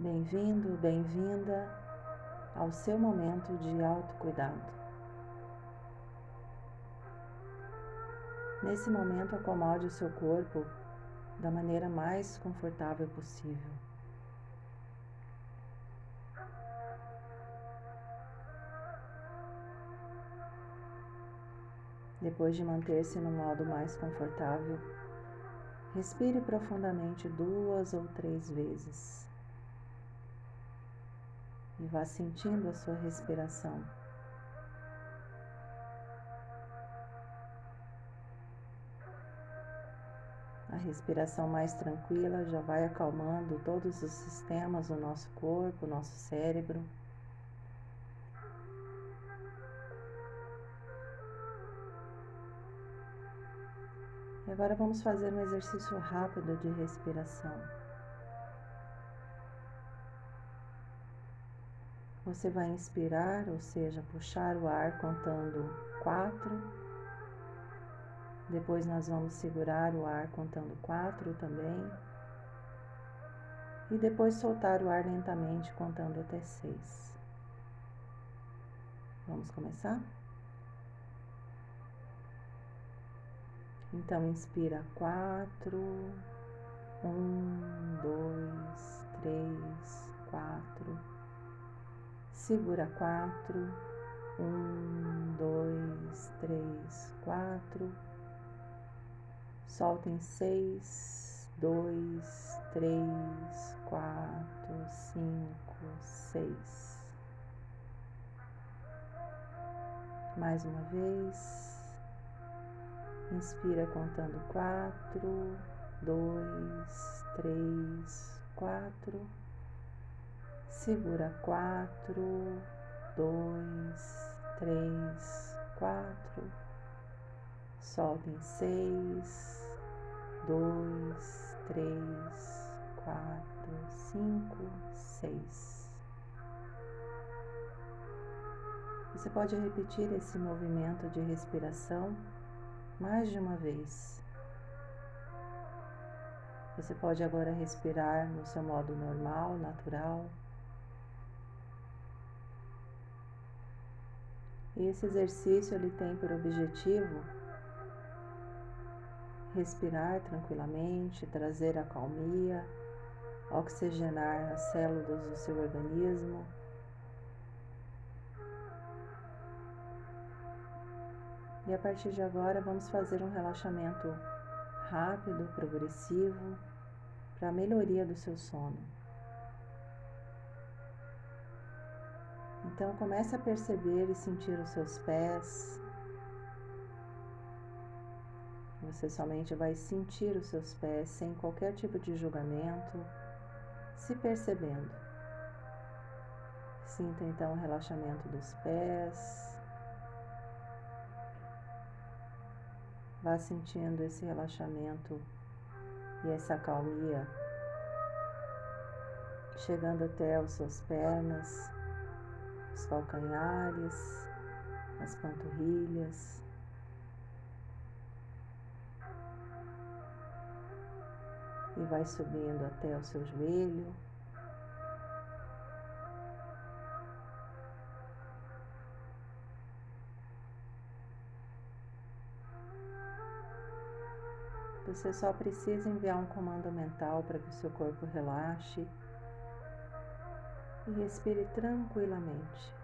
Bem-vindo, bem-vinda ao seu momento de autocuidado. Nesse momento, acomode o seu corpo da maneira mais confortável possível. Depois de manter-se no modo mais confortável, respire profundamente 2 ou 3 vezes e vá sentindo a sua respiração. A respiração mais tranquila já vai acalmando todos os sistemas do nosso corpo, nosso cérebro. E agora vamos fazer um exercício rápido de respiração. Você vai inspirar, ou seja, puxar o ar contando 4. Depois nós vamos segurar o ar contando 4 também. E depois soltar o ar lentamente contando até 6. Vamos começar? Então, inspira 4, 1, 2, 3, 4, segura 4, 1, 2, 3, 4, solta em 6, 2, 3, 4, 5, 6. Mais uma vez. Inspira contando 4, 2, 3, 4. Segura 4, 2, 3, 4. Solta em 6, 2, 3, 4, 5, 6. Você pode repetir esse movimento de respiração mais de uma vez. Você pode agora respirar no seu modo normal, natural. E esse exercício ele tem por objetivo respirar tranquilamente, trazer a calmia, oxigenar as células do seu organismo. E a partir de agora vamos fazer um relaxamento rápido, progressivo, para a melhoria do seu sono. Então comece a perceber e sentir os seus pés. Você somente vai sentir os seus pés sem qualquer tipo de julgamento, se percebendo. Sinta então o relaxamento dos pés. Vá sentindo esse relaxamento e essa calmia, chegando até as suas pernas, os calcanhares, as panturrilhas. E vai subindo até o seu joelho. Você só precisa enviar um comando mental para que o seu corpo relaxe e respire tranquilamente.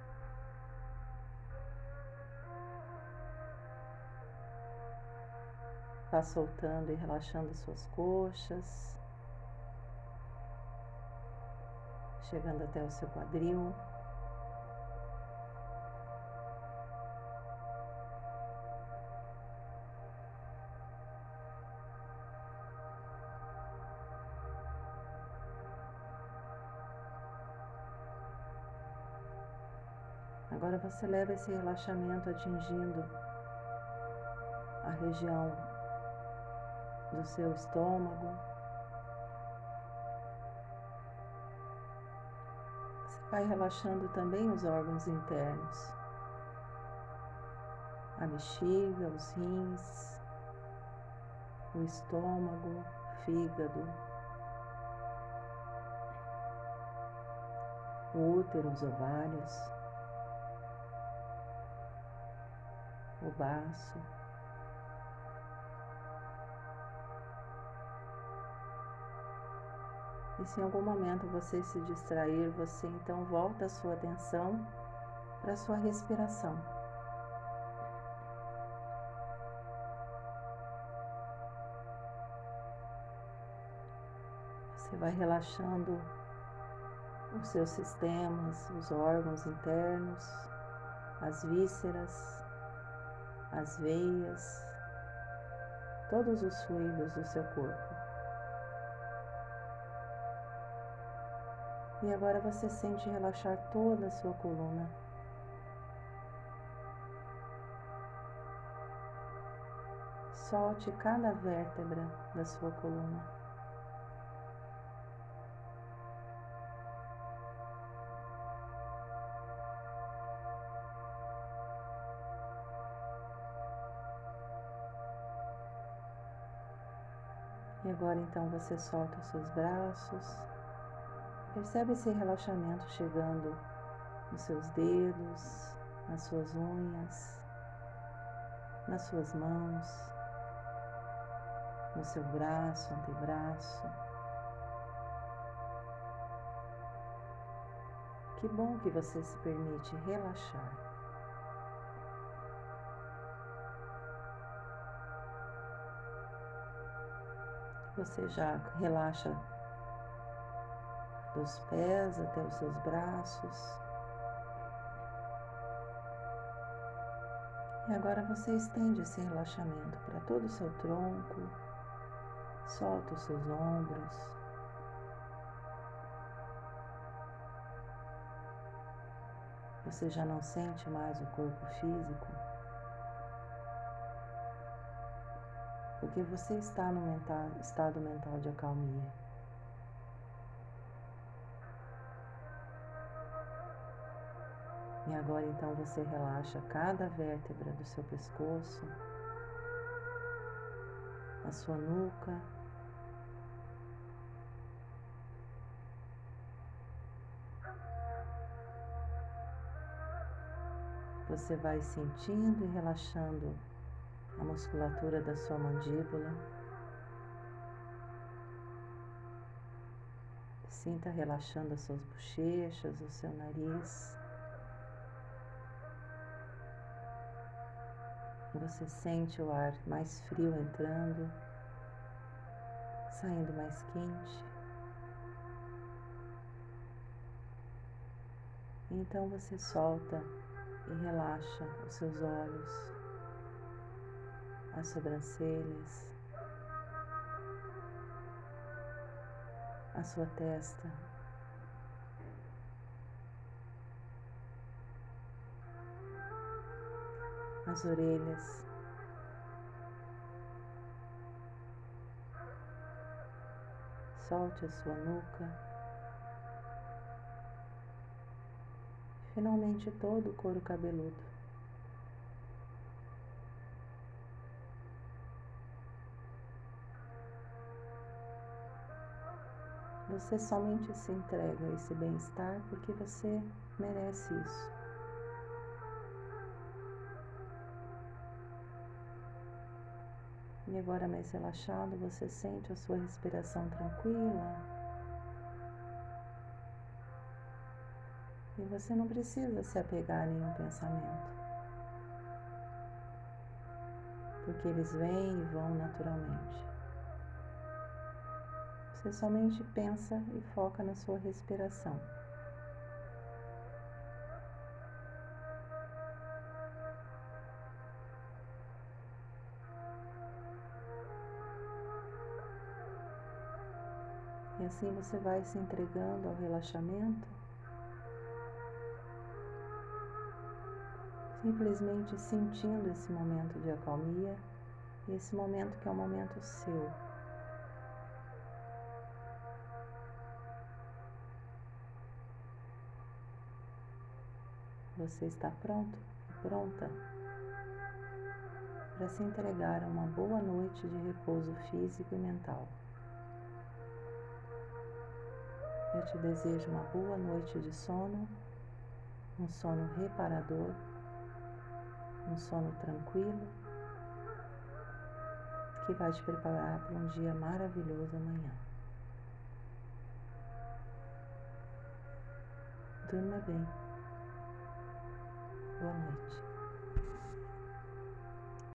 Vá soltando e relaxando suas coxas, chegando até o seu quadril. Agora você leva esse relaxamento atingindo a região do seu estômago. Você vai relaxando também os órgãos internos, a bexiga, os rins, o estômago, o fígado. o útero, os ovários, o baço, e se em algum momento você se distrair, você então volta a sua atenção para a sua respiração. Você vai relaxando os seus sistemas, os órgãos internos, as vísceras, as veias, todos os fluidos do seu corpo. E agora você sente relaxar toda a sua coluna. Solte cada vértebra da sua coluna. E agora então você solta os seus braços, percebe esse relaxamento chegando nos seus dedos, nas suas unhas, nas suas mãos, no seu braço, antebraço. Que bom que você se permite relaxar. Você já relaxa dos pés até os seus braços. E agora você estende esse relaxamento para todo o seu tronco, solta os seus ombros. Você já não sente mais o corpo físico, porque você está no estado mental de acalmia. E agora então você relaxa cada vértebra do seu pescoço, a sua nuca, você vai sentindo e relaxando a musculatura da sua mandíbula. Sinta relaxando as suas bochechas, o seu nariz. Você sente o ar mais frio entrando, saindo mais quente. Então você solta e relaxa os seus olhos, as sobrancelhas, a sua testa. As orelhas. Solte a sua nuca. Finalmente todo o couro cabeludo. Você somente se entrega a esse bem-estar porque você merece isso. E agora, mais relaxado, você sente a sua respiração tranquila. E você não precisa se apegar a nenhum pensamento, porque eles vêm e vão naturalmente. Você somente pensa e foca na sua respiração. E assim você vai se entregando ao relaxamento, simplesmente sentindo esse momento de acalmia, esse momento que é um momento seu. Você está pronto e pronta para se entregar a uma boa noite de repouso físico e mental. Eu te desejo uma boa noite de sono, um sono reparador, um sono tranquilo, que vai te preparar para um dia maravilhoso amanhã. Durma bem. Boa noite.